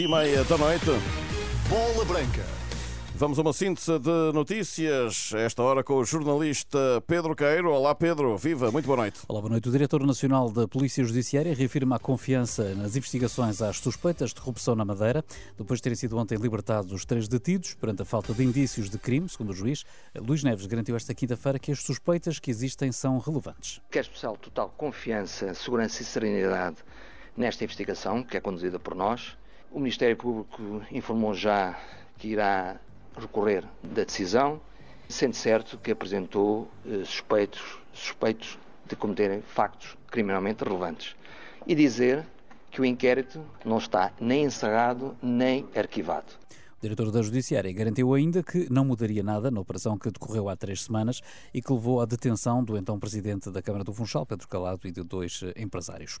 11h30 da noite. Bola Branca. Vamos a uma síntese de notícias, esta hora com o jornalista Pedro Caeiro. Olá Pedro, viva, muito boa noite. Olá, boa noite. O Diretor Nacional da Polícia Judiciária reafirma a confiança nas investigações às suspeitas de corrupção na Madeira, depois de terem sido ontem libertados os 3 detidos perante a falta de indícios de crime. Segundo o juiz, Luís Neves garantiu esta quinta-feira que as suspeitas que existem são relevantes. Quero especial total confiança, segurança e serenidade nesta investigação, que é conduzida por nós. O Ministério Público informou já que irá recorrer da decisão, sendo certo que apresentou suspeitos de cometerem factos criminalmente relevantes. E dizer que o inquérito não está nem encerrado nem arquivado. O diretor da Judiciária garantiu ainda que não mudaria nada na operação que decorreu há 3 semanas e que levou à detenção do então presidente da Câmara do Funchal, Pedro Calado, e de 2 empresários.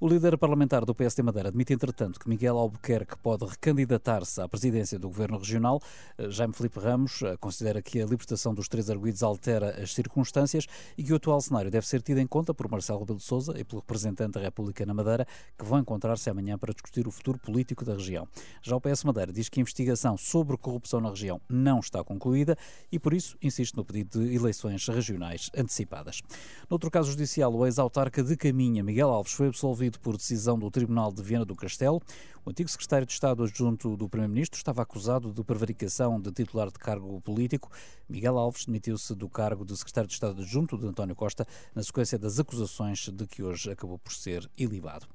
O líder parlamentar do PSD Madeira admite, entretanto, que Miguel Albuquerque pode recandidatar-se à presidência do Governo Regional. Jaime Filipe Ramos considera que a libertação dos 3 arguidos altera as circunstâncias e que o atual cenário deve ser tido em conta por Marcelo Rebelo de Sousa e pelo representante da República na Madeira, que vão encontrar-se amanhã para discutir o futuro político da região. Já o PS Madeira diz que a investigação sobre corrupção na região não está concluída e, por isso, insiste no pedido de eleições regionais antecipadas. Noutro caso judicial, o ex-autarca de Caminha, Miguel Alves, foi absolvido por decisão do Tribunal de Viana do Castelo. O antigo secretário de Estado adjunto do Primeiro-Ministro estava acusado de prevaricação de titular de cargo político. Miguel Alves demitiu-se do cargo de secretário de Estado adjunto de António Costa na sequência das acusações de que hoje acabou por ser ilibado.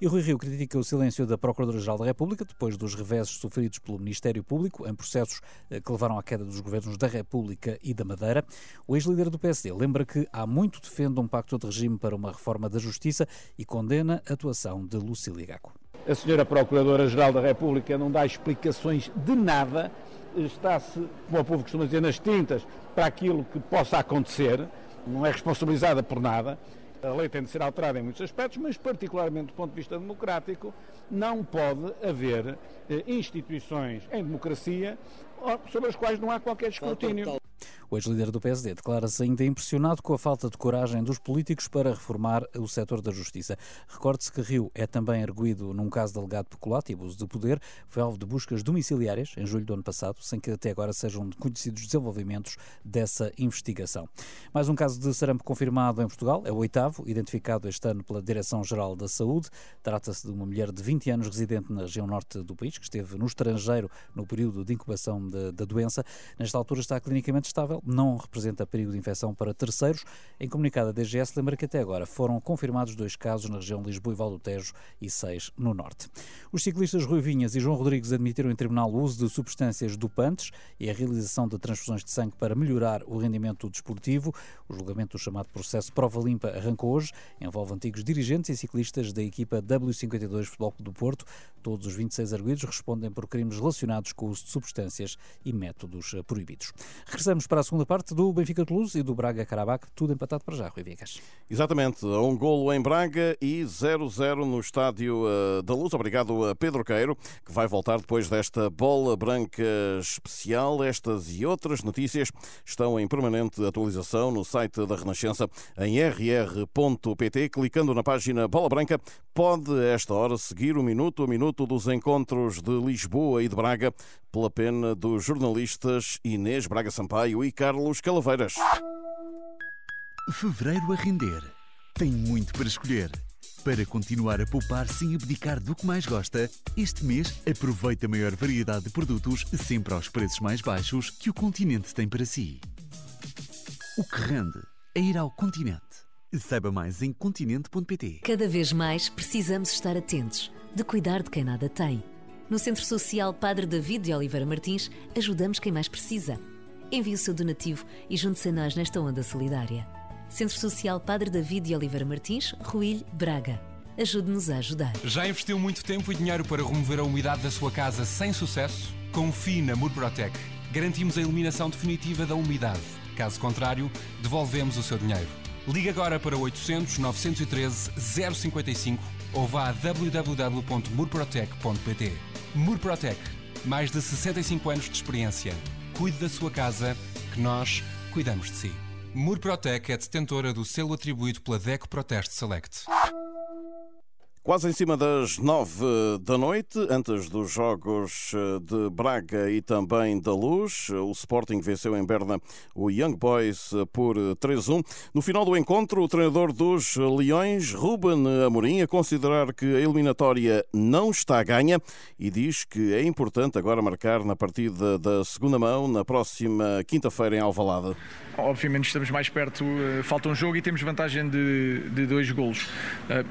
E Rui Rio critica o silêncio da Procuradora-Geral da República depois dos reveses sofridos pelo Ministério Público em processos que levaram à queda dos governos da República e da Madeira. O ex-líder do PSD lembra que há muito defende um pacto de regime para uma reforma da justiça e condena a atuação de Lucília Gaco. A senhora Procuradora-Geral da República não dá explicações de nada, está-se, como o povo costuma dizer, nas tintas para aquilo que possa acontecer, não é responsabilizada por nada. A lei tem de ser alterada em muitos aspectos, mas particularmente do ponto de vista democrático, não pode haver instituições em democracia sobre as quais não há qualquer escrutínio. O ex-líder do PSD declara-se ainda impressionado com a falta de coragem dos políticos para reformar o setor da justiça. Recorde-se que Rio é também arguido num caso de alegado peculato e abuso de poder. Foi alvo de buscas domiciliárias em julho do ano passado, sem que até agora sejam conhecidos desenvolvimentos dessa investigação. Mais um caso de sarampo confirmado em Portugal, é o 8º, identificado este ano pela Direção-Geral da Saúde. Trata-se de uma mulher de 20 anos residente na região norte do país, que esteve no estrangeiro no período de incubação da doença. Nesta altura está clinicamente estável, não representa perigo de infecção para terceiros. Em comunicado, a DGS lembra que até agora foram confirmados 2 casos na região de Lisboa e Val do Tejo e 6 no Norte. Os ciclistas Rui Vinhas e João Rodrigues admitiram em tribunal o uso de substâncias dopantes e a realização de transfusões de sangue para melhorar o rendimento desportivo. O julgamento do chamado processo Prova Limpa arrancou hoje, envolve antigos dirigentes e ciclistas da equipa W52 Futebol Clube do Porto. Todos os 26 arguidos respondem por crimes relacionados com o uso de substâncias e métodos proibidos. Regressamos para a segunda parte do Benfica Toulouse e do Braga-Carabac, tudo empatado para já, Rui Viegas. Exatamente, 1 golo em Braga e 0-0 no Estádio da Luz. Obrigado a Pedro Caeiro, que vai voltar depois desta Bola Branca especial. Estas e outras notícias estão em permanente atualização no site da Renascença, em rr.pt. Clicando na página Bola Branca, pode, a esta hora, seguir o minuto a minuto dos encontros de Lisboa e de Braga, pela pena dos jornalistas Inês Braga Sampaio e Carlos Calaveiras. Fevereiro a render. Tem muito para escolher. Para continuar a poupar sem abdicar do que mais gosta, este mês aproveita a maior variedade de produtos, sempre aos preços mais baixos que o continente tem para si. O que rende é ir ao continente. Saiba mais em continente.pt. Cada vez mais precisamos estar atentos de cuidar de quem nada tem. No Centro Social Padre David de Oliveira Martins, ajudamos quem mais precisa. Envie o seu donativo e junte-se a nós nesta onda solidária. Centro Social Padre David de Oliveira Martins, Ruilho, Braga. Ajude-nos a ajudar. Já investiu muito tempo e dinheiro para remover a umidade da sua casa sem sucesso? Confie na Murprotec. Garantimos a eliminação definitiva da umidade. Caso contrário, devolvemos o seu dinheiro. Ligue agora para 800-913-055 ou vá a www.murprotec.pt. Murprotec. Mais de 65 anos de experiência. Cuide da sua casa, que nós cuidamos de si. Murprotec é detentora do selo atribuído pela DECO Proteste Select. Quase em cima das 21h, antes dos jogos de Braga e também da Luz, o Sporting venceu em Berna o Young Boys por 3-1. No final do encontro, o treinador dos Leões, Ruben Amorim, a considerar que a eliminatória não está ganha e diz que é importante agora marcar na partida da segunda mão, na próxima quinta-feira em Alvalade. Obviamente estamos mais perto, falta um jogo e temos vantagem de 2 golos.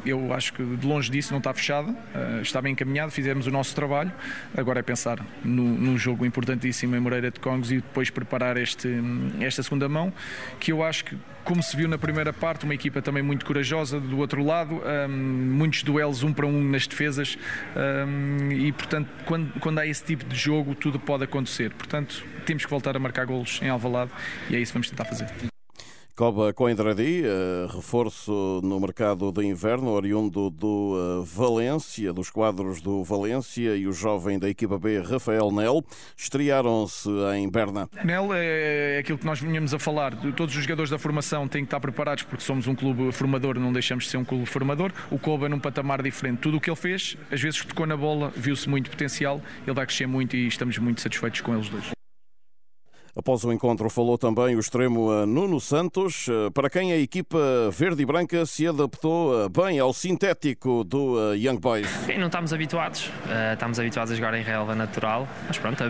Eu acho que de longe disso não está fechado, está bem encaminhado, fizemos o nosso trabalho, agora é pensar num jogo importantíssimo em Moreira de Congos e depois preparar esta segunda mão, que eu acho que, como se viu na primeira parte, uma equipa também muito corajosa do outro lado, muitos duelos 1 para 1 nas defesas, e portanto quando há esse tipo de jogo tudo pode acontecer, portanto temos que voltar a marcar golos em Alvalade e é isso que vamos tentar fazer. Coba Koindredi, reforço no mercado de inverno, oriundo do Valência, dos quadros do Valência, e o jovem da equipa B, Rafael Nel, estrearam-se em Berna. Nel é aquilo que nós vinhamos a falar, todos os jogadores da formação têm que estar preparados porque somos um clube formador, não deixamos de ser um clube formador. O Coba num patamar diferente, tudo o que ele fez, às vezes tocou na bola, viu-se muito potencial, ele vai crescer muito e estamos muito satisfeitos com eles dois. Após o encontro falou também o extremo Nuno Santos, para quem a equipa verde e branca se adaptou bem ao sintético do Young Boys. Bem, não estamos habituados, a jogar em relva natural, mas pronto,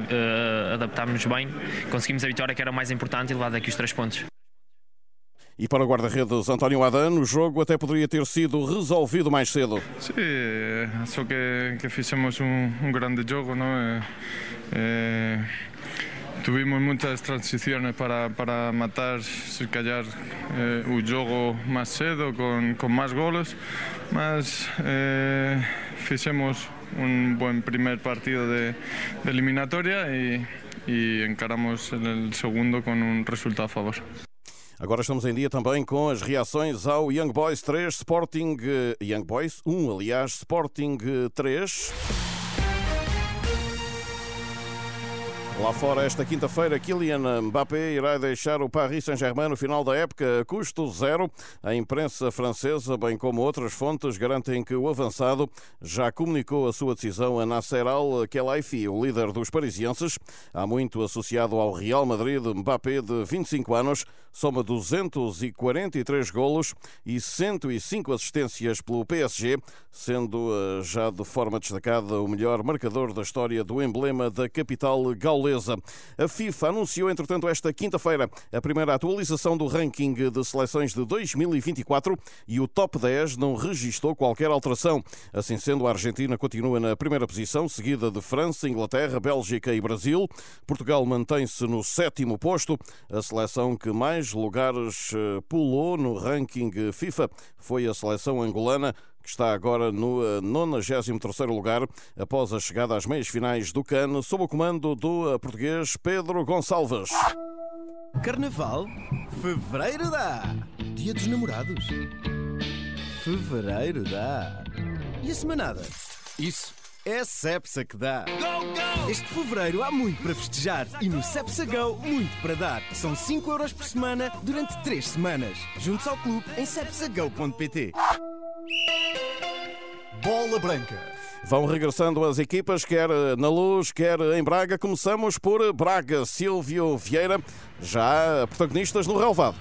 adaptámos-nos bem, conseguimos a vitória que era o mais importante e levar daqui os 3 pontos. E para o guarda-redes António Adán, o jogo até poderia ter sido resolvido mais cedo. Sim, só que fizemos um grande jogo, não é? Tuvimos muitas transições para matar, se calhar, o jogo mais cedo, com mais golos, mas fizemos bom primeiro partido de eliminatória e encaramos o segundo com resultado a favor. Agora estamos em dia também com as reações ao Young Boys 3, Sporting... Young Boys 1, aliás, Sporting 3... Lá fora, esta quinta-feira, Kylian Mbappé irá deixar o Paris Saint-Germain no final da época a custo zero. A imprensa francesa, bem como outras fontes, garantem que o avançado já comunicou a sua decisão a Nasser Al-Khelaifi, o líder dos parisienses. Há muito associado ao Real Madrid, Mbappé, de 25 anos, soma 243 golos e 105 assistências pelo PSG, sendo já de forma destacada o melhor marcador da história do emblema da capital gaulesa. A FIFA anunciou, entretanto, esta quinta-feira a primeira atualização do ranking de seleções de 2024 e o top 10 não registou qualquer alteração. Assim sendo, a Argentina continua na primeira posição, seguida de França, Inglaterra, Bélgica e Brasil. Portugal mantém-se no 7º posto. A seleção que mais lugares pulou no ranking FIFA foi a seleção angolana, que está agora no 93º lugar, após a chegada às meias-finais do CAN, sob o comando do português Pedro Gonçalves. Carnaval, Fevereiro dá. Dia dos Namorados, Fevereiro dá. E a semanada? Isso é Cepsa que dá. Este fevereiro há muito para festejar e no Cepsa Go muito para dar. São 5 euros por semana durante 3 semanas. Junte-se ao clube em cepsago.pt. Bola Branca. Vão regressando as equipas, quer na Luz, quer em Braga. Começamos por Braga. Silvio Vieira, já há protagonistas no relvado.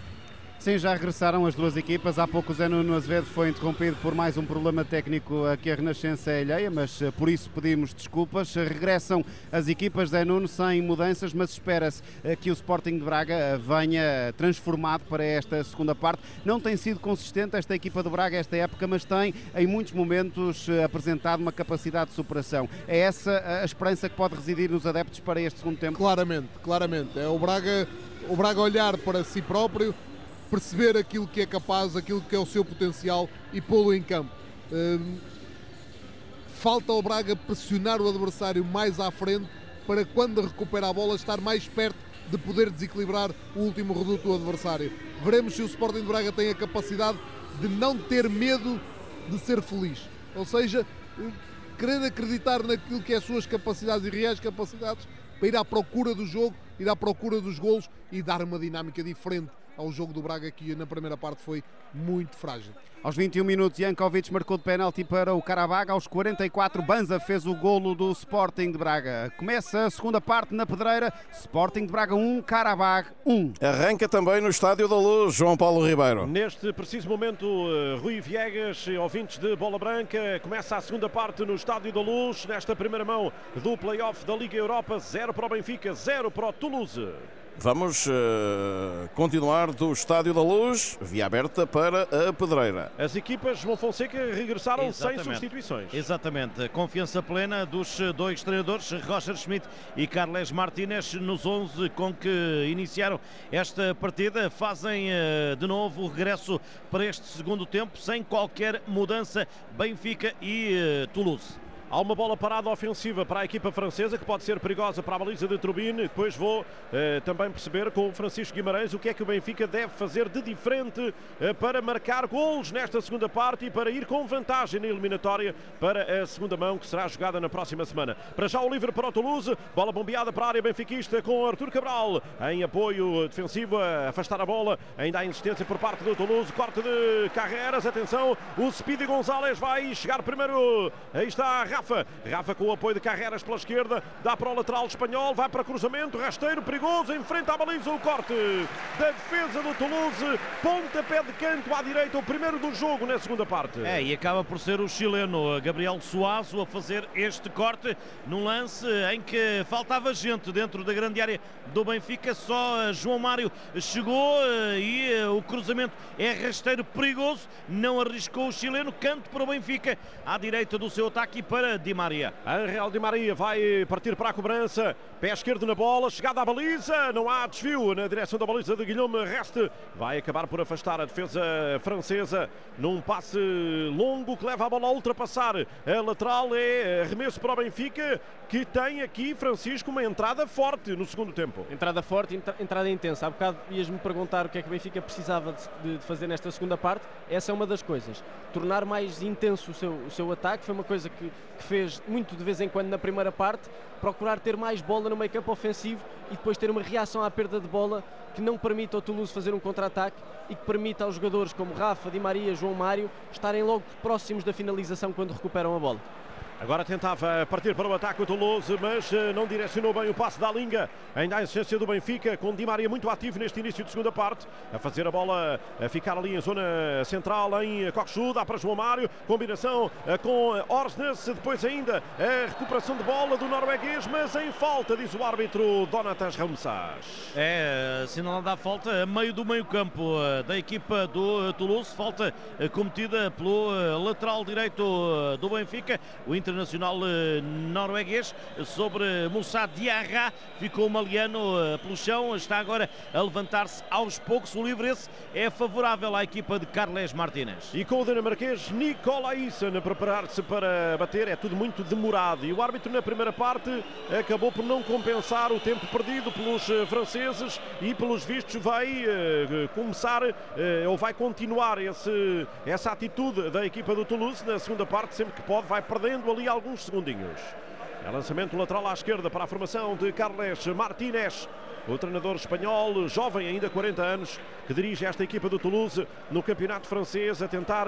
Sim, já regressaram as duas equipas. Há pouco o Zé Nuno Azevedo foi interrompido por mais um problema técnico a que a Renascença é alheia, mas por isso pedimos desculpas. Regressam as equipas, Zé Nuno, sem mudanças, mas espera-se que o Sporting de Braga venha transformado para esta segunda parte. Não tem sido consistente esta equipa de Braga esta época, mas tem em muitos momentos apresentado uma capacidade de superação. É essa a esperança que pode residir nos adeptos para este segundo tempo? Claramente, claramente. É o Braga olhar para si próprio, perceber aquilo que é capaz, aquilo que é o seu potencial e pô-lo em campo. Falta ao Braga pressionar o adversário mais à frente para, quando recupera a bola, estar mais perto de poder desequilibrar o último reduto do adversário. Veremos se o Sporting de Braga tem a capacidade de não ter medo de ser feliz. Ou seja, querer acreditar naquilo que é as suas capacidades e reais capacidades para ir à procura do jogo, ir à procura dos golos e dar uma dinâmica diferente ao jogo do Braga, que na primeira parte foi muito frágil. Aos 21 minutos, Jankovic marcou de penalti para o Qarabağ. Aos 44, Banza fez o golo do Sporting de Braga. Começa a segunda parte na Pedreira. Sporting de Braga 1, Qarabağ 1. Arranca também no Estádio da Luz, João Paulo Ribeiro. Neste preciso momento, Rui Viegas, ouvintes de Bola Branca, começa a segunda parte no Estádio da Luz, nesta primeira mão do play-off da Liga Europa. 0 para o Benfica, 0 para o Toulouse. Vamos continuar do Estádio da Luz, via aberta para a Pedreira. As equipas, João Fonseca, regressaram sem substituições. Exatamente. Confiança plena dos dois treinadores, Roger Schmidt e Carles Martínez, nos 11 com que iniciaram esta partida. Fazem de novo o regresso para este segundo tempo, sem qualquer mudança, Benfica e Toulouse. Há uma bola parada ofensiva para a equipa francesa, que pode ser perigosa para a baliza de Trubin. Depois vou também perceber com o Francisco Guimarães o que é que o Benfica deve fazer de diferente para marcar golos nesta segunda parte e para ir com vantagem na eliminatória para a segunda mão, que será jogada na próxima semana. Para já o livre para o Toulouse, bola bombeada para a área benfiquista com Arthur Cabral em apoio defensivo, a afastar a bola. Ainda há insistência por parte do Toulouse, corte de Carreiras, atenção, o Speedy Gonzalez vai chegar primeiro. Aí está Rafa com o apoio de Carreiras pela esquerda, dá para o lateral espanhol, vai para cruzamento, rasteiro, perigoso, enfrenta a baliza, o corte da defesa do Toulouse, pontapé de canto à direita, o primeiro do jogo na segunda parte. É, e acaba por ser o chileno Gabriel Suazo a fazer este corte, num lance em que faltava gente dentro da grande área do Benfica, só João Mário chegou e o cruzamento é rasteiro, perigoso, não arriscou o chileno, canto para o Benfica, à direita do seu ataque para Di Maria. Ángel Di Maria vai partir para a cobrança, pé esquerdo na bola, chegada à baliza, não há desvio na direção da baliza de Guillaume Restes, vai acabar por afastar a defesa francesa num passe longo que leva a bola a ultrapassar a lateral. É arremesso para o Benfica, que tem aqui, Francisco, uma entrada forte no segundo tempo. Entrada forte, entrada intensa. Há bocado ias-me perguntar o que é que o Benfica precisava de fazer nesta segunda parte. Essa é uma das coisas, tornar mais intenso o seu ataque, foi uma coisa que fez muito de vez em quando na primeira parte, procurar ter mais bola no meio-campo ofensivo e depois ter uma reação à perda de bola que não permita ao Toulouse fazer um contra-ataque e que permita aos jogadores como Rafa, Di Maria, João Mário estarem logo próximos da finalização quando recuperam a bola. Agora tentava partir para o ataque o Toulouse, mas não direcionou bem o passe da Dalinga. Ainda há a insistência do Benfica, com Di Maria muito ativo neste início de segunda parte, a fazer a bola a ficar ali em zona central, em Coxu, dá para João Mário, combinação com Aursnes, depois ainda a recuperação de bola do norueguês, mas em falta, diz o árbitro Donatas Rumšas. É, se não dá falta, a meio do meio-campo da equipa do Toulouse, falta cometida pelo lateral direito do Benfica, o internacional norueguês, sobre Moussa Diarra. Ficou o maliano pelo chão, está agora a levantar-se aos poucos. O livre esse é favorável à equipa de Carles Martínez. E com o dinamarquês Nikolajsen a preparar-se para bater, é tudo muito demorado. E o árbitro na primeira parte acabou por não compensar o tempo perdido pelos franceses e pelos vistos vai começar ou vai continuar essa atitude da equipa do Toulouse na segunda parte, sempre que pode, vai perdendo ali alguns segundinhos. É lançamento lateral à esquerda para a formação de Carles Martínez, o treinador espanhol, jovem ainda, 40 anos, que dirige esta equipa do Toulouse no campeonato francês, a tentar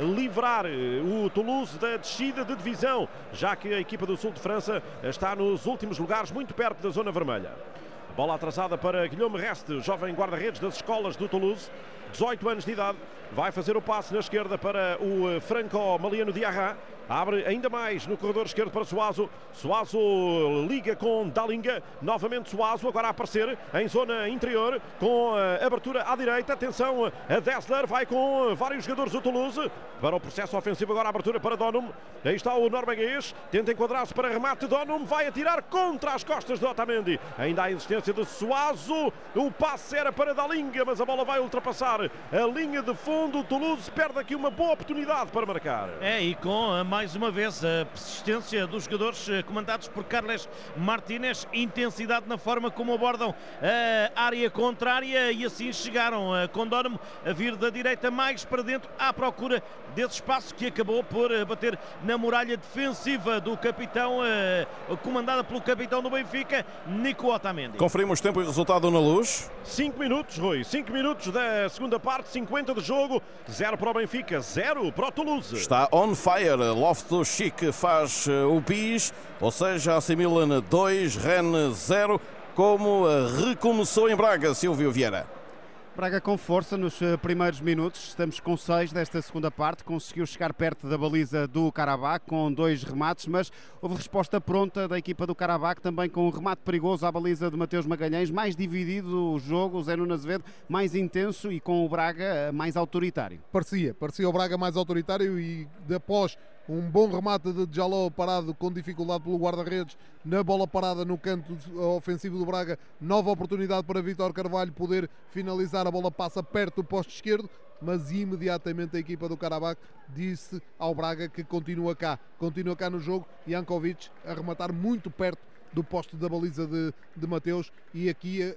livrar o Toulouse da descida de divisão, já que a equipa do sul de França está nos últimos lugares, muito perto da zona vermelha. Bola atrasada para Guillaume Restes, jovem guarda-redes das escolas do Toulouse, 18 anos de idade, vai fazer o passe na esquerda para o franco-maliano Diarra, abre ainda mais no corredor esquerdo para Suazo, Suazo liga com Dalinga, novamente Suazo agora a aparecer em zona interior com abertura à direita, atenção a Dessler, vai com vários jogadores do Toulouse para o processo ofensivo, agora a abertura para Donum, aí está o norueguês, tenta enquadrar-se para remate, Donum vai atirar contra as costas de Otamendi, ainda há insistência de Suazo, o passe era para Dalinga, mas a bola vai ultrapassar a linha de fundo, o Toulouse perde aqui uma boa oportunidade para marcar. É, e com a mais uma vez a persistência dos jogadores comandados por Carles Martínez, intensidade na forma como abordam a área contrária e assim chegaram com Donum a vir da direita mais para dentro à procura desse espaço que acabou por bater na muralha defensiva do capitão, comandada pelo capitão do Benfica, Nico Otamendi. Conferimos tempo e resultado na Luz. 5 minutos, Rui, 5 minutos da segunda parte, 50 de jogo, 0 para o Benfica, 0 para o Toulouse. Está on fire, Loftus-Cheek faz o bis, ou seja, assimila 2, Rennes 0, como recomeçou em Braga, Silvio Vieira. Braga com força nos primeiros minutos, estamos com 6 desta segunda parte, conseguiu chegar perto da baliza do Qarabağ com 2 remates, mas houve resposta pronta da equipa do Qarabağ, também com um remate perigoso à baliza de Mateus Magalhães, mais dividido o jogo, o Zé Nuno Azevedo mais intenso e com o Braga mais autoritário. Parecia o Braga mais autoritário e após um bom remate de Djaló parado com dificuldade pelo guarda-redes na bola parada no canto ofensivo do Braga, nova oportunidade para Vítor Carvalho poder finalizar, a bola passa perto do poste esquerdo, mas imediatamente a equipa do Qarabağ disse ao Braga que continua cá no jogo, Jankovic a rematar muito perto do poste da baliza de Mateus e aqui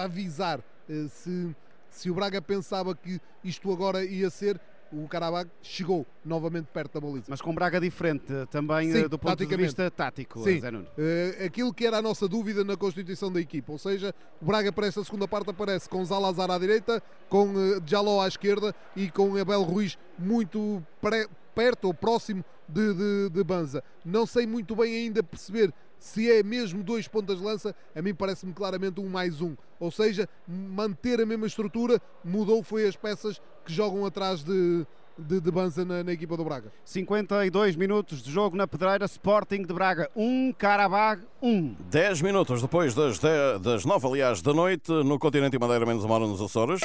a avisar, se o Braga pensava que isto agora ia ser, o Qarabağ chegou novamente perto da baliza. Mas com Braga diferente também. Sim, do ponto de vista tático, Zé Nuno. Aquilo que era a nossa dúvida na constituição da equipa, ou seja, o Braga para esta segunda parte aparece com Zalazar à direita, com Djaló à esquerda e com Abel Ruiz muito perto ou próximo de Banza. Não sei muito bem ainda perceber se é mesmo 2 pontas de lança, a mim parece-me claramente 1 mais 1. Ou seja, manter a mesma estrutura, mudou foi as peças que jogam atrás de Banza na equipa do Braga. 52 minutos de jogo na Pedreira, Sporting de Braga 1, Qarabağ 1. 10 minutos depois das 9, aliás, da noite, no continente e Madeira, menos uma hora nos Açores.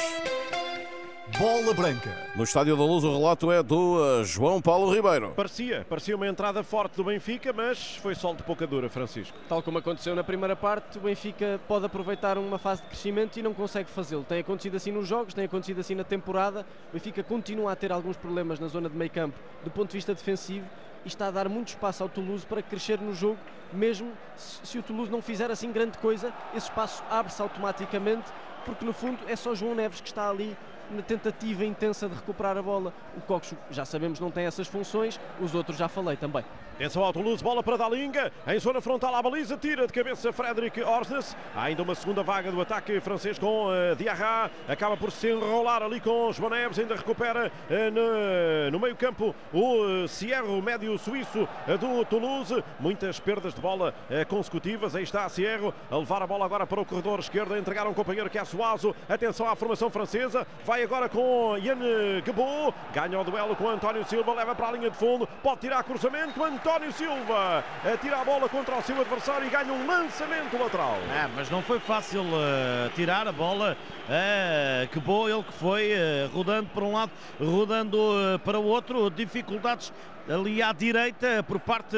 Bola Branca. No Estádio da Luz o relato é do João Paulo Ribeiro. Parecia uma entrada forte do Benfica, mas foi sol de pouca dura, Francisco. Tal como aconteceu na primeira parte, o Benfica pode aproveitar uma fase de crescimento e não consegue fazê-lo. Tem acontecido assim nos jogos, tem acontecido assim na temporada. O Benfica continua a ter alguns problemas na zona de meio campo do ponto de vista defensivo e está a dar muito espaço ao Toulouse para crescer no jogo, mesmo se o Toulouse não fizer assim grande coisa, esse espaço abre-se automaticamente, porque no fundo é só João Neves que está ali na tentativa intensa de recuperar a bola. O Coxo, já sabemos, não tem essas funções, os outros já falei também. Atenção ao Toulouse, bola para Dalinga, em zona frontal à baliza, tira de cabeça Frederik Aursnes. Há ainda uma segunda vaga do ataque francês com Diarra, acaba por se enrolar ali com João Neves, ainda recupera no meio campo o Sierro, médio suíço do Toulouse. Muitas perdas de bola consecutivas, aí está Sierro a levar a bola agora para o corredor esquerdo, a entregar um companheiro que é Suazo. Atenção à formação francesa, vai agora com Yann Gbeau, ganha o duelo com António Silva, leva para a linha de fundo, pode tirar cruzamento, António Silva tira a bola contra o seu adversário e ganha um lançamento lateral. Mas não foi fácil tirar a bola a Gbeau, ele que foi rodando para um lado, rodando para o outro, dificuldades ali à direita por parte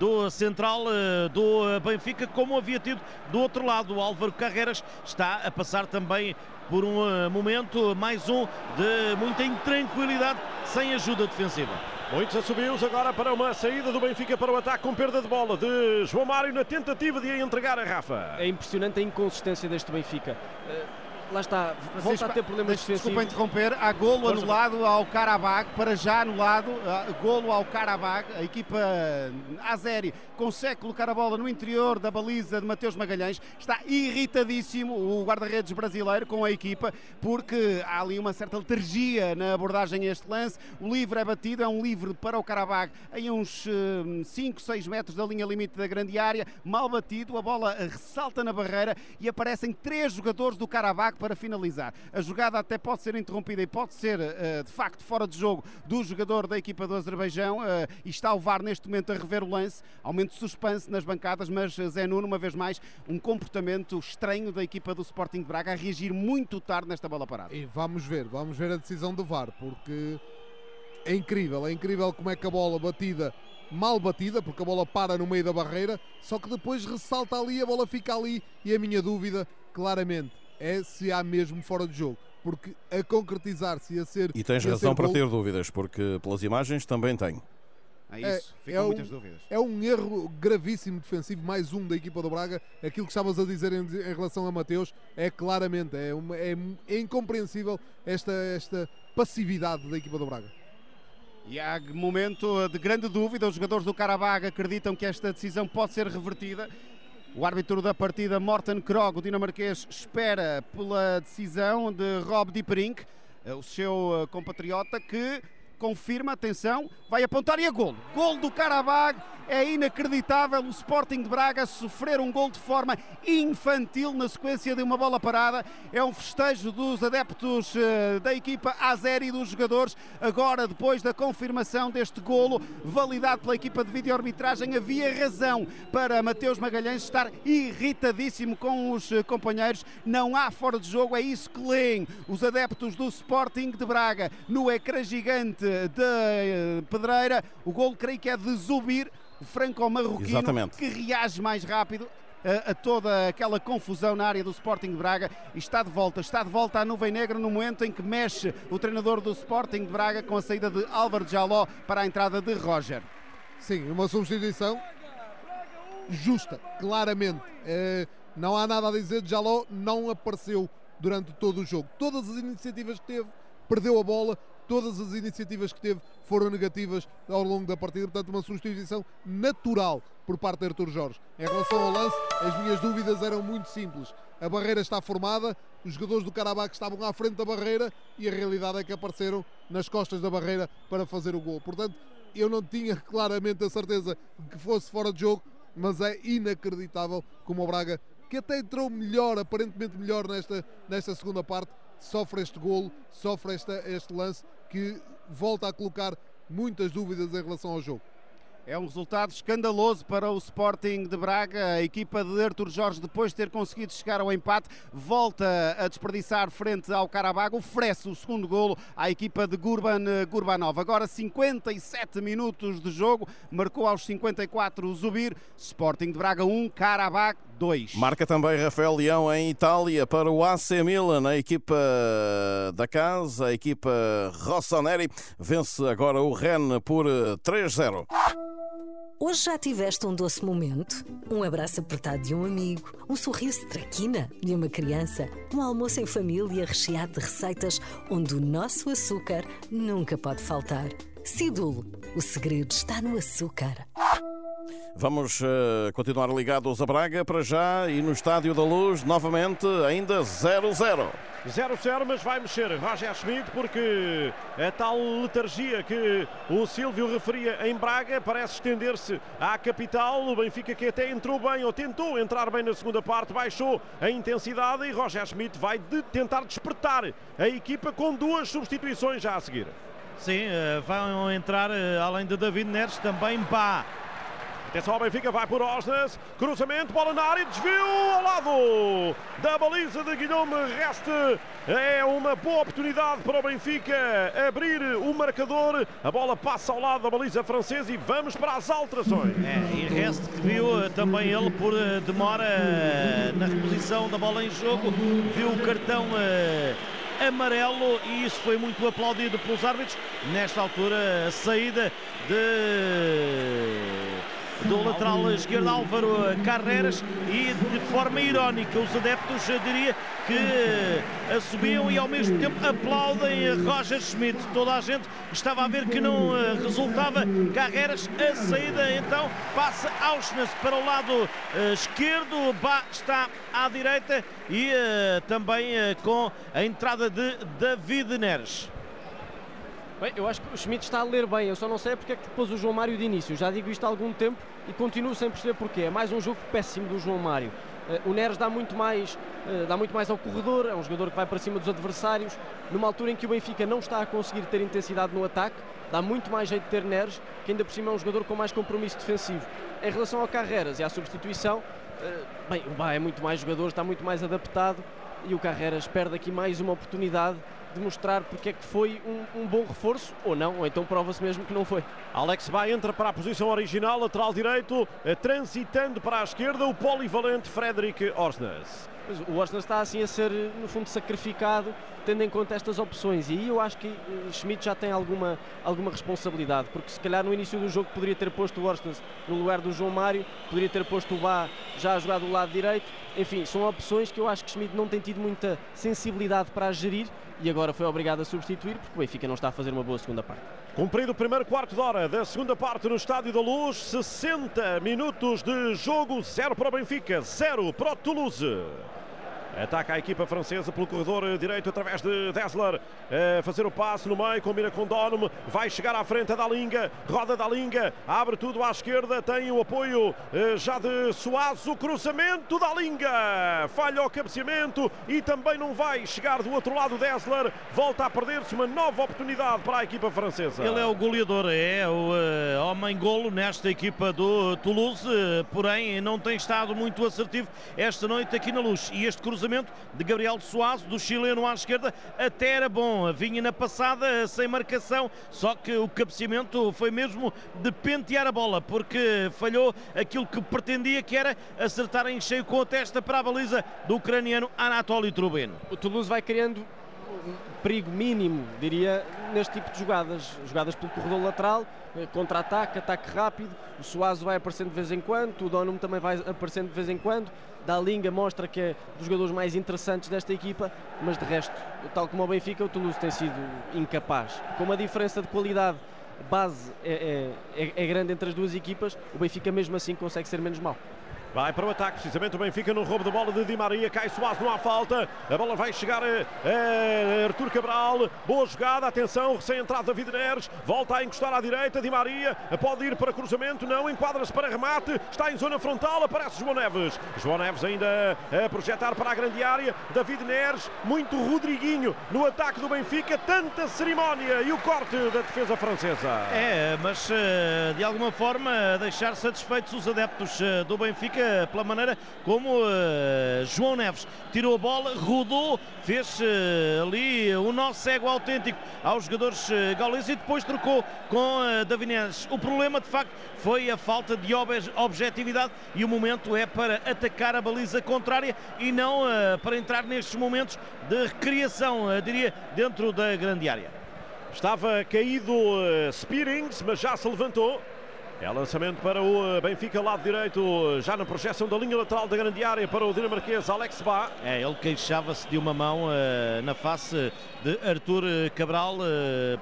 do central do Benfica, como havia tido do outro lado. O Álvaro Carreiras está a passar também por um momento, mais um de muita intranquilidade, sem ajuda defensiva. Muitos assobios agora para uma saída do Benfica para o ataque com perda de bola de João Mário na tentativa de entregar a Rafa. É impressionante a inconsistência deste Benfica. Lá está, volta a ter problemas defensivos. Desculpa interromper, há golo anulado ao Qarabağ, para já anulado, golo ao Qarabağ, a equipa azeri consegue colocar a bola no interior da baliza de Mateus Magalhães, está irritadíssimo o guarda-redes brasileiro com a equipa, porque há ali uma certa letargia na abordagem a este lance, o livre é batido, é um livre para o Qarabağ, em uns 5, 6 metros da linha limite da grande área, mal batido, a bola ressalta na barreira e aparecem 3 jogadores do Qarabağ para finalizar. A jogada até pode ser interrompida e pode ser, de facto, fora de jogo do jogador da equipa do Azerbaijão, e está o VAR neste momento a rever o lance, aumento de suspense nas bancadas, mas Zé Nuno, uma vez mais, um comportamento estranho da equipa do Sporting de Braga a reagir muito tarde nesta bola parada. E vamos ver a decisão do VAR, porque é incrível como é que a bola batida, mal batida, porque a bola para no meio da barreira, só que depois ressalta ali, a bola fica ali, e a minha dúvida, claramente, é se há mesmo fora de jogo, porque a concretizar-se e a ser... E tens razão para ter dúvidas, porque pelas imagens também tenho. É isso, ficam muitas dúvidas. É um erro gravíssimo defensivo, mais um da equipa do Braga. Aquilo que estavas a dizer em relação a Mateus é claramente, é incompreensível esta passividade da equipa do Braga. E há momento de grande dúvida, os jogadores do Qarabağ acreditam que esta decisão pode ser revertida. O árbitro da partida, Morten Krog, o dinamarquês, espera pela decisão de Rob Dieperink, o seu compatriota, que confirma, atenção, vai apontar e é golo. Golo do Qarabağ, é inacreditável o Sporting de Braga sofrer um golo de forma infantil na sequência de uma bola parada. É um festejo dos adeptos da equipa azeri e dos jogadores. Agora, depois da confirmação deste golo, validado pela equipa de vídeo-arbitragem, havia razão para Mateus Magalhães estar irritadíssimo com os companheiros. Não há fora de jogo, é isso que leem os adeptos do Sporting de Braga no ecrã gigante de Pedreira. O golo, creio que é de Zubir, o franco-marroquino, que reage mais rápido a toda aquela confusão na área do Sporting de Braga, e está de volta à nuvem negra no momento em que mexe o treinador do Sporting de Braga com a saída de Álvaro Djaló para a entrada de Roger. Sim, uma substituição justa, claramente, não há nada a dizer. Djaló não apareceu durante todo o jogo, todas as iniciativas que teve, perdeu a bola. Todas as iniciativas que teve foram negativas ao longo da partida, portanto uma substituição natural por parte de Artur Jorge. Em relação ao lance, as minhas dúvidas eram muito simples. A barreira está formada, os jogadores do Qarabağ estavam à frente da barreira e a realidade é que apareceram nas costas da barreira para fazer o gol. Portanto, eu não tinha claramente a certeza que fosse fora de jogo, mas é inacreditável como o Braga, que até entrou melhor, aparentemente melhor nesta segunda parte, sofre este golo, sofre este lance que volta a colocar muitas dúvidas em relação ao jogo. É um resultado escandaloso para o Sporting de Braga. A equipa de Artur Jorge, depois de ter conseguido chegar ao empate, volta a desperdiçar frente ao Qarabağ, oferece o segundo golo à equipa de Gurbanov. Agora 57 minutos de jogo, marcou aos 54 o Zubir. Sporting de Braga 1, Qarabağ 2. Marca também Rafael Leão em Itália para o AC Milan, a equipa da casa, a equipa rossoneri, vence agora o Rennes por 3-0. Hoje já tiveste um doce momento? Um abraço apertado de um amigo? Um sorriso de traquina de uma criança? Um almoço em família recheado de receitas onde o nosso açúcar nunca pode faltar? Cidulo, o segredo está no açúcar. Vamos continuar ligados a Braga para já, e no Estádio da Luz novamente ainda 0-0. 0-0, mas vai mexer Roger Schmidt, porque a tal letargia que o Silvio referia em Braga parece estender-se à capital. O Benfica, que até entrou bem, ou tentou entrar bem na segunda parte, baixou a intensidade, e Roger Schmidt vai tentar despertar a equipa com duas substituições já a seguir. Sim, vão entrar, além de David Neres, também Bá. Atenção ao Benfica, vai por Aursnes, cruzamento, bola na área, desvio ao lado da baliza de Guillaume Restes. É uma boa oportunidade para o Benfica abrir o marcador. A bola passa ao lado da baliza francesa e vamos para as alterações. E Restes, que viu também ele por demora na reposição da bola em jogo, viu o cartão amarelo, e isso foi muito aplaudido pelos árbitros. Nesta altura, a saída do lateral esquerdo Álvaro Carreiras, e de forma irónica os adeptos, eu diria, que assumiam e ao mesmo tempo aplaudem a Roger Schmidt. Toda a gente estava a ver que não resultava Carreiras. A saída então passa Aursnes para o lado esquerdo, Bá está à direita, e também com a entrada de David Neres. Bem, eu acho que o Schmidt está a ler bem, eu só não sei porque é que pôs o João Mário de início. Já digo isto há algum tempo e continuo sem perceber porquê. É mais um jogo péssimo do João Mário. O Neres dá muito mais ao corredor, é um jogador que vai para cima dos adversários. Numa altura em que o Benfica não está a conseguir ter intensidade no ataque, dá muito mais jeito de ter Neres, que ainda por cima é um jogador com mais compromisso defensivo. Em relação ao Carreiras e à substituição, bem, o Bá é muito mais jogador, está muito mais adaptado, e o Carreiras perde aqui mais uma oportunidade de mostrar porque é que foi um bom reforço, ou não, ou então prova-se mesmo que não foi. Alex Bá entra para a posição original, lateral direito, transitando para a esquerda o polivalente Frederik Aursnes. O Aursnes está assim a ser, no fundo, sacrificado, tendo em conta estas opções. E aí eu acho que Schmidt já tem alguma responsabilidade, porque se calhar no início do jogo poderia ter posto o Aursnes no lugar do João Mário, poderia ter posto o Bá já a jogar do lado direito. Enfim, são opções que eu acho que Schmidt não tem tido muita sensibilidade para gerir e agora foi obrigado a substituir, porque o Benfica não está a fazer uma boa segunda parte. Cumprido o primeiro quarto de hora da segunda parte no Estádio da Luz, 60 minutos de jogo, 0 para o Benfica, 0 para o Toulouse. Ataca a equipa francesa pelo corredor direito através de Dessler, a fazer o passe no meio, combina com Donum, vai chegar à frente a Dalinga, roda Dalinga, abre tudo à esquerda, tem o apoio já de Suazo, cruzamento Dalinga, falha o cabeceamento e também não vai chegar do outro lado Dessler, volta a perder-se uma nova oportunidade para a equipa francesa. Ele é o goleador, é o homem-golo nesta equipa do Toulouse, porém não tem estado muito assertivo esta noite aqui na Luz, e este cruzamento de Gabriel Suazo, do chileno à esquerda, até era bom, vinha na passada sem marcação, só que o cabeceamento foi mesmo de pentear a bola, porque falhou aquilo que pretendia, que era acertar em cheio com a testa para a baliza do ucraniano Anatoly Trubin. O Toulouse vai criando perigo mínimo, diria, neste tipo de jogadas pelo corredor lateral, contra-ataque, ataque rápido, o Suazo vai aparecendo de vez em quando, o Donum também vai aparecendo de vez em quando, Dalinga mostra que é dos jogadores mais interessantes desta equipa, mas de resto, tal como o Benfica, o Toulouse tem sido incapaz. Como a diferença de qualidade base é grande entre as duas equipas, o Benfica mesmo assim consegue ser menos mau. Vai para o ataque, precisamente o Benfica no roubo da bola de Di Maria, cai Suazo, não há falta, a bola vai chegar a Arthur Cabral, boa jogada, atenção, recém-entrado David Neres, volta a encostar à direita, Di Maria pode ir para cruzamento, não, enquadra-se para remate, está em zona frontal, aparece João Neves, ainda a projetar para a grande área, David Neres, muito Rodriguinho no ataque do Benfica, tanta cerimónia e o corte da defesa francesa. É, mas de alguma forma deixar satisfeitos os adeptos do Benfica, pela maneira como João Neves tirou a bola, rodou, fez ali um nó cego autêntico aos jogadores gauleses e depois trocou com David Neres. O problema, de facto, foi a falta de objetividade e o momento é para atacar a baliza contrária e não para entrar nestes momentos de recriação, diria, dentro da grande área. Estava caído Spierings, mas já se levantou. É lançamento para o Benfica, lado direito, já na projeção da linha lateral da grande área para o dinamarquês Alex Bá. É, ele queixava-se de uma mão na face de Arthur Cabral,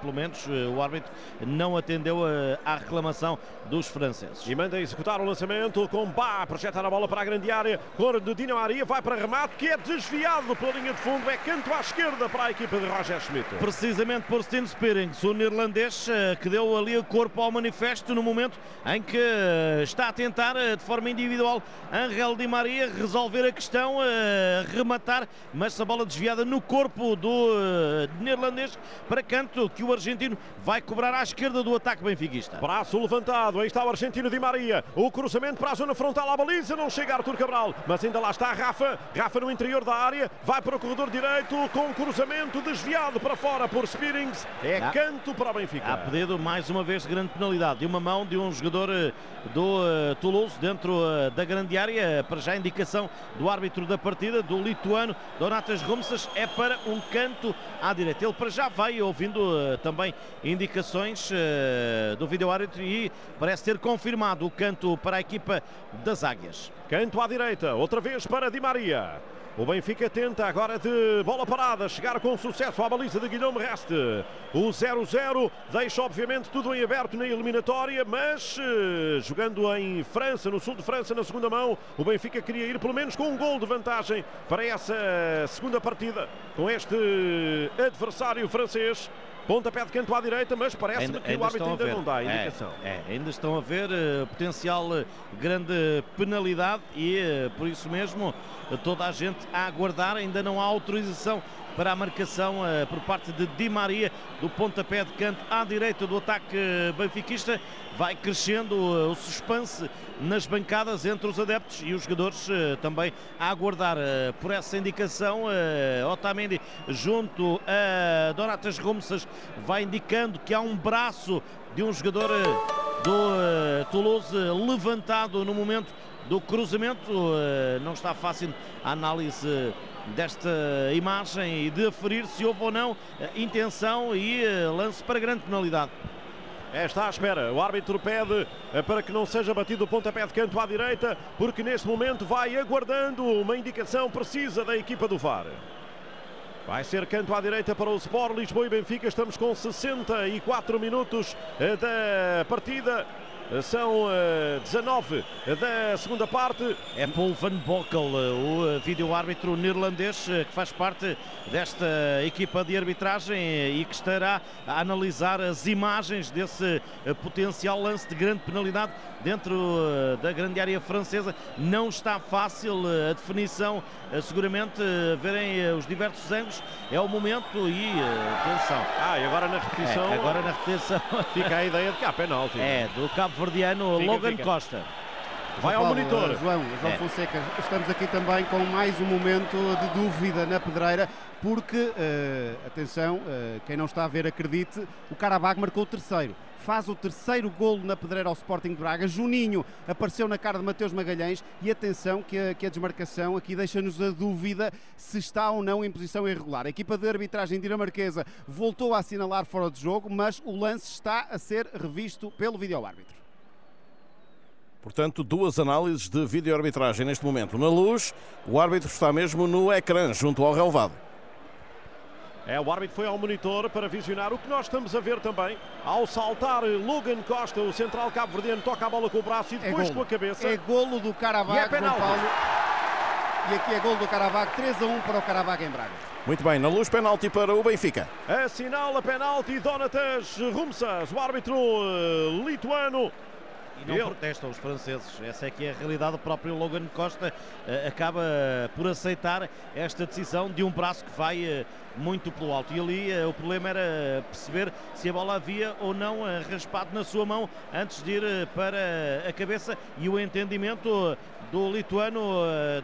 pelo menos o árbitro não atendeu à reclamação dos franceses. E manda executar o lançamento com Bá a projetar a bola para a grande área, cor de Di Maria, vai para remate que é desviado pela linha de fundo, é canto à esquerda para a equipa de Roger Schmidt. Precisamente por Stephen Spierings, o neerlandês que deu ali o corpo ao manifesto no momento em que está a tentar de forma individual Ángel Di Maria resolver a questão, rematar, mas a bola desviada no corpo do neerlandês para canto que o argentino vai cobrar à esquerda do ataque benfiquista. Braço levantado, aí está o argentino Di Maria, o cruzamento para a zona frontal à baliza, não chega Arthur Cabral, mas ainda lá está Rafa, no interior da área, vai para o corredor direito com o cruzamento desviado para fora por Spierings, é canto para o Benfica. Há pedido mais uma vez grande penalidade, de uma mão de um jogador do Toulouse dentro da grande área, para já indicação do árbitro da partida, do lituano Donatas Rumšas, é para um canto à direita. Ele para já vai ouvindo também indicações do vídeo árbitro e parece ter confirmado o canto para a equipa das Águias. Canto à direita, outra vez para Di Maria. O Benfica tenta agora de bola parada chegar com sucesso à baliza de Guillaume Restes. O 0-0 deixa obviamente tudo em aberto na eliminatória, mas jogando em França, no sul de França, na segunda mão, o Benfica queria ir pelo menos com um gol de vantagem para essa segunda partida com este adversário francês. Pontapé de canto à direita, mas parece-me que o árbitro ainda não dá a indicação. Ainda estão a ver potencial grande penalidade e por isso mesmo toda a gente a aguardar, ainda não há autorização para a marcação por parte de Di Maria do pontapé de canto à direita do ataque benfiquista. Vai crescendo o suspense nas bancadas entre os adeptos e os jogadores também a aguardar por essa indicação. Otamendi junto a Donatas Rumšas vai indicando que há um braço de um jogador do Toulouse levantado no momento do cruzamento. Não está fácil a análise desta imagem e de aferir se houve ou não intenção e lance para grande penalidade. Está à espera, o árbitro pede para que não seja batido o pontapé de canto à direita, porque neste momento vai aguardando uma indicação precisa da equipa do VAR. Vai ser canto à direita para o Sport Lisboa e Benfica. Estamos com 64 minutos da partida. São 19 da segunda parte. É Paul van Bokel, o vídeo-árbitro neerlandês que faz parte desta equipa de arbitragem e que estará a analisar as imagens desse potencial lance de grande penalidade dentro da grande área francesa. Não está fácil a definição, seguramente verem os diversos ângulos. É o momento e atenção. E agora na repetição. Agora na repetição fica a ideia de que há penalti. Do cabo-verdiano Logan Costa. Vai ao monitor. João Fonseca, estamos aqui também com mais um momento de dúvida na pedreira, porque, atenção, quem não está a ver acredite, o Qarabağ marcou o terceiro. Faz o terceiro golo na pedreira ao Sporting de Braga. Juninho apareceu na cara de Mateus Magalhães e atenção que a desmarcação aqui deixa-nos a dúvida se está ou não em posição irregular. A equipa de arbitragem dinamarquesa voltou a assinalar fora de jogo, mas o lance está a ser revisto pelo vídeo-árbitro. Portanto, duas análises de vídeo-arbitragem neste momento. Na luz, o árbitro está mesmo no ecrã, junto ao relvado. O árbitro foi ao monitor para visionar o que nós estamos a ver também. Ao saltar Logan Costa, o central cabo-verdiano toca a bola com o braço e depois com a cabeça. É golo do Qarabağ, e aqui é golo do Qarabağ, 3-1 para o Qarabağ em Braga. Muito bem, na luz, penalti para o Benfica. Assinala penalti Donatas Rumšas, o árbitro lituano. E não protestam os franceses, essa é que é a realidade. O próprio Logan Costa acaba por aceitar esta decisão de um braço que vai muito pelo alto. E ali o problema era perceber se a bola havia ou não raspado na sua mão antes de ir para a cabeça. E o entendimento do lituano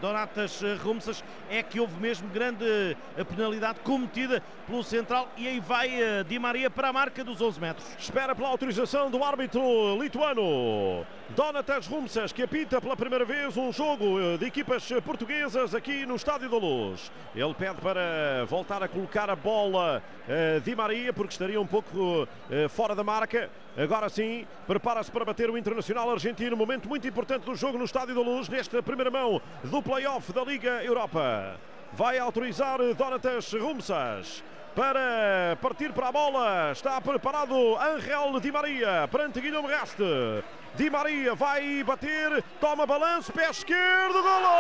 Donatas Rumšas é que houve mesmo grande penalidade cometida pelo central. E aí vai Di Maria para a marca dos 11 metros. Espera pela autorização do árbitro lituano Donatas Rumšas, que apita pela primeira vez um jogo de equipas portuguesas aqui no Estádio da Luz. Ele pede para voltar a colocar a bola Di Maria, porque estaria um pouco fora da marca. Agora sim, prepara-se para bater o Internacional Argentino. Momento muito importante do jogo no Estádio da Luz, nesta primeira mão do play-off da Liga Europa. Vai autorizar Donatas Rumšas para partir para a bola. Está preparado Ángel Di Maria perante Guillaume Restes. Di Maria vai bater, toma balanço, pé esquerdo, golo!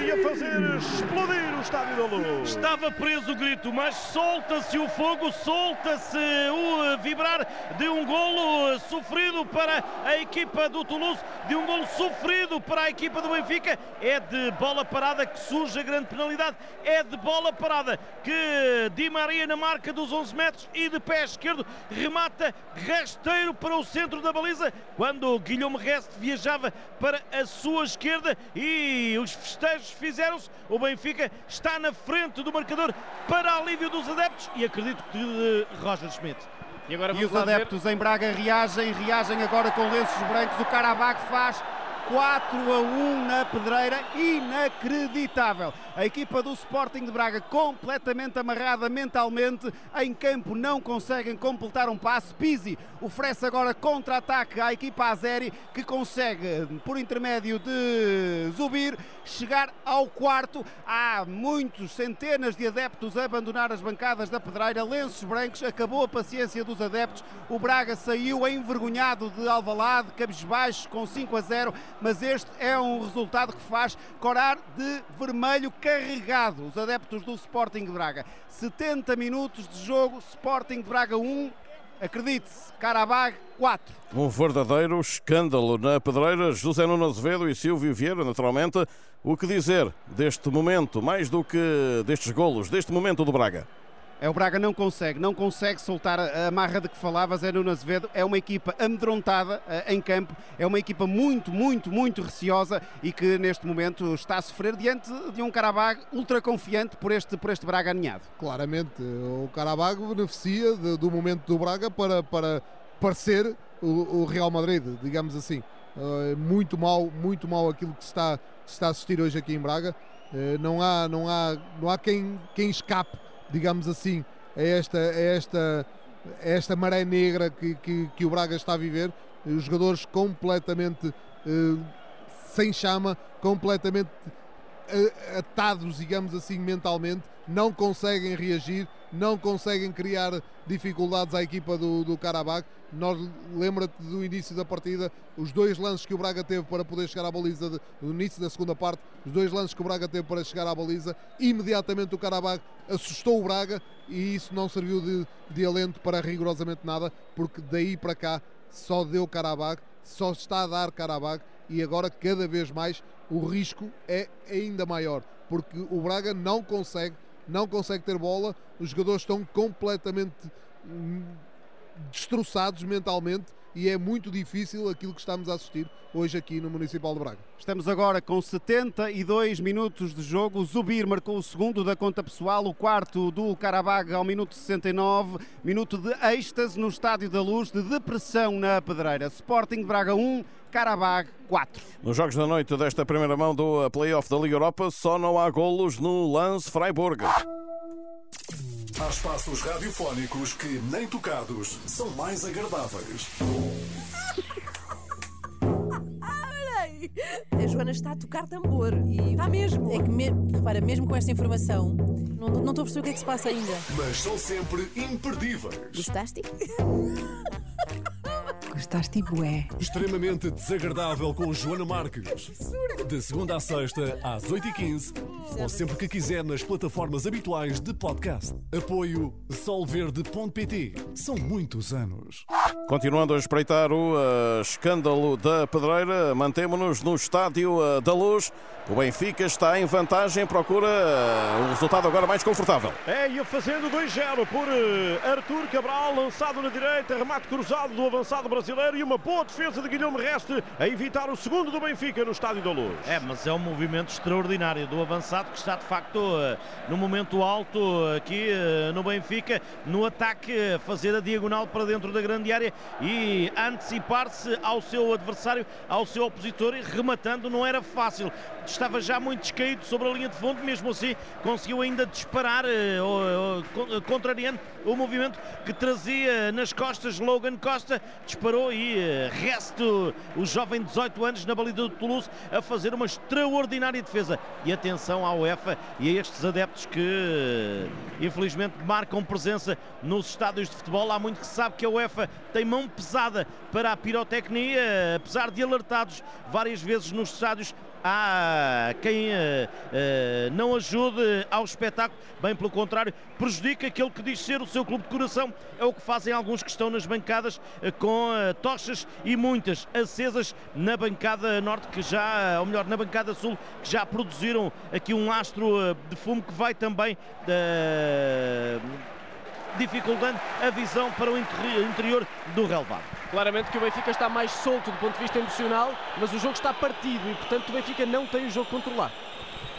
E a fazer explodir o Estádio da Luz. Estava preso o grito, mas solta-se o fogo, solta-se o vibrar de um golo sofrido para a equipa do Toulouse, de um golo sofrido para a equipa do Benfica. É de bola parada que surge a grande penalidade, é de bola parada que Di Maria, na marca dos 11 metros e de pé esquerdo, remata rasteiro para o centro da baliza, quando Guillaume Restes viajava para a sua esquerda e os festejos fizeram-se. O Benfica está na frente do marcador para alívio dos adeptos e acredito que de Roger Schmidt. E agora vamos os adeptos em Braga reagem agora com lenços brancos. O Qarabağ faz 4-1 na pedreira, inacreditável. A equipa do Sporting de Braga completamente amarrada mentalmente, em campo não conseguem completar um passo. Pizzi oferece agora contra-ataque à equipa azeri, que consegue, por intermédio de Zubir, chegar ao quarto. Há muitos, centenas de adeptos a abandonar as bancadas da pedreira, lenços brancos, acabou a paciência dos adeptos. O Braga saiu envergonhado de Alvalade, cabisbaixo, com 5-0. mas este é um resultado que faz corar de vermelho carregado os adeptos do Sporting de Braga. 70 minutos de jogo, Sporting de Braga 1, acredite-se, Qarabağ 4. Um verdadeiro escândalo na Pedreira. José Nuno Azevedo e Silvio Vieira, naturalmente. O que dizer deste momento, mais do que destes golos, deste momento do Braga? É, o Braga não consegue soltar a amarra de que falava Zé Nuno Azevedo. É uma equipa amedrontada em campo, é uma equipa muito receosa e que neste momento está a sofrer diante de um Qarabağ ultra confiante por este Braga aninhado. Claramente, o Qarabağ beneficia do momento do Braga para parecer o Real Madrid, digamos assim. Muito mal aquilo que se está a assistir hoje aqui em Braga. Não há quem escape, digamos assim, a esta maré negra que o Braga está a viver. Os jogadores completamente sem chama, completamente atados, digamos assim, mentalmente, não conseguem reagir, não conseguem criar dificuldades à equipa do Qarabağ. Lembra-te do início da partida, os dois lances que o Braga teve para poder chegar à baliza, no início da segunda parte, os dois lances que o Braga teve para chegar à baliza, imediatamente o Qarabağ assustou o Braga e isso não serviu de alento para rigorosamente nada, porque daí para cá só deu Qarabağ, só está a dar Qarabağ e agora cada vez mais o risco é ainda maior, porque o Braga não consegue ter bola, os jogadores estão completamente destroçados mentalmente e é muito difícil aquilo que estamos a assistir hoje aqui no Municipal de Braga. Estamos agora com 72 minutos de jogo. O Zubir marcou o segundo da conta pessoal, o quarto do Qarabağ ao minuto 69, minuto de êxtase no Estádio da Luz, de depressão na Pedreira. Sporting de Braga 1, Qarabağ 4. Nos jogos da noite desta primeira mão do play-off da Liga Europa, só não há golos no Lance Freiburg. Há espaços radiofónicos que, nem tocados, são mais agradáveis. A Joana está a tocar tambor. E está mesmo. É que repara, mesmo com esta informação, não estou a perceber o que é que se passa ainda. Mas são sempre imperdíveis. Gostaste? Gostaste, bué. Extremamente desagradável com Joana Marques. De segunda à sexta, às 8h15, ou sempre que quiser nas plataformas habituais de podcast. Apoio solverde.pt. São muitos anos. Continuando a espreitar o escândalo da Pedreira, mantemo-nos no Estádio da Luz. O Benfica está em vantagem, procura um resultado agora mais confortável. É, e fazendo 2-0 por Arthur Cabral, lançado na direita, remate cruzado do avançado brasileiro e uma boa defesa de Guillaume Restes a evitar o segundo do Benfica no Estádio da Luz. É, mas é um movimento extraordinário do avançado que está de facto no momento alto aqui no Benfica, no ataque, fazer a diagonal para dentro da grande área e antecipar-se ao seu adversário, ao seu opositor, e rematando não era fácil. Estava já muito descaído sobre a linha de fundo, mesmo assim conseguiu ainda disparar, contrariando o movimento que trazia nas costas Logan Costa, disparou e Resto, o jovem de 18 anos, na baliza do Toulouse, a fazer uma extraordinária defesa. E atenção à UEFA e a estes adeptos que infelizmente marcam presença nos estádios de futebol. Há muito que se sabe que a UEFA tem mão pesada para a pirotecnia, apesar de alertados várias vezes nos estádios. Há quem não ajude ao espetáculo, bem pelo contrário, prejudica aquele que diz ser o seu clube de coração. É o que fazem alguns que estão nas bancadas com tochas, e muitas acesas na bancada norte, que já, ou melhor, na bancada sul, que já produziram aqui um astro de fumo que vai também dificultando a visão para o interior do relevado. Claramente que o Benfica está mais solto do ponto de vista emocional, mas o jogo está partido e, portanto, o Benfica não tem o jogo controlado.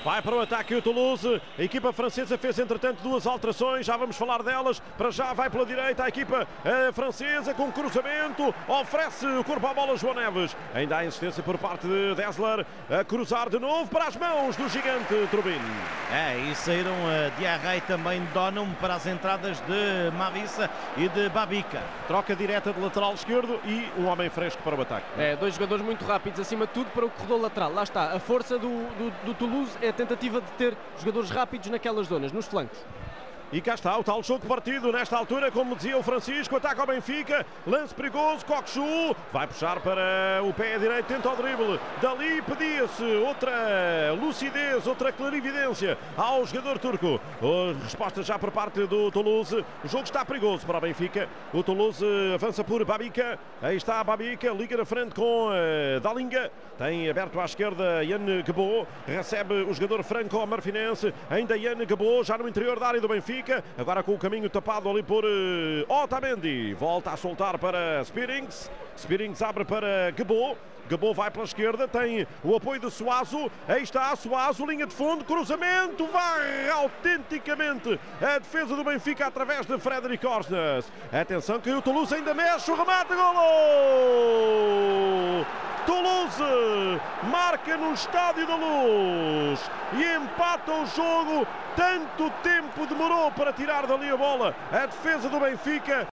Vai para o ataque o Toulouse. A equipa francesa fez, entretanto, duas alterações. Já vamos falar delas. Para já vai pela direita a equipa francesa com cruzamento. Oferece o corpo à bola João Neves. Ainda há insistência por parte de Dessler a cruzar de novo para as mãos do gigante Trubin. É, e saíram Diarra e também Donum para as entradas de Marissa e de Babica. Troca direta de lateral esquerdo e um homem fresco para o ataque. É, dois jogadores muito rápidos, acima de tudo para o corredor lateral. Lá está, a força do Toulouse é a tentativa de ter jogadores rápidos naquelas zonas, nos flancos. E cá está o tal jogo partido nesta altura, como dizia o Francisco, ataca ao Benfica, lance perigoso, Coxu vai puxar para o pé direito, tenta o drible, dali pedia-se outra lucidez, outra clarividência ao jogador turco. Resposta já por parte do Toulouse, o jogo está perigoso para o Benfica, o Toulouse avança por Babica, aí está a Babica, liga na frente com Dalinga, tem aberto à esquerda Yann Gbeau, recebe o jogador franco-marfinense, ainda Yann Gbeau já no interior da área do Benfica, agora com o caminho tapado ali por Otamendi, volta a soltar para Spierings, Spierings abre para Gbeau, Gbeau vai pela esquerda, tem o apoio de Suazo, aí está Suazo, linha de fundo, cruzamento, varre autenticamente a defesa do Benfica através de Frederik Aursnes. Atenção que o Toulouse ainda mexe, o remate, golo! Toulouse marca no Estádio da Luz e empata o jogo, tanto tempo demorou para tirar dali a bola, a defesa do Benfica.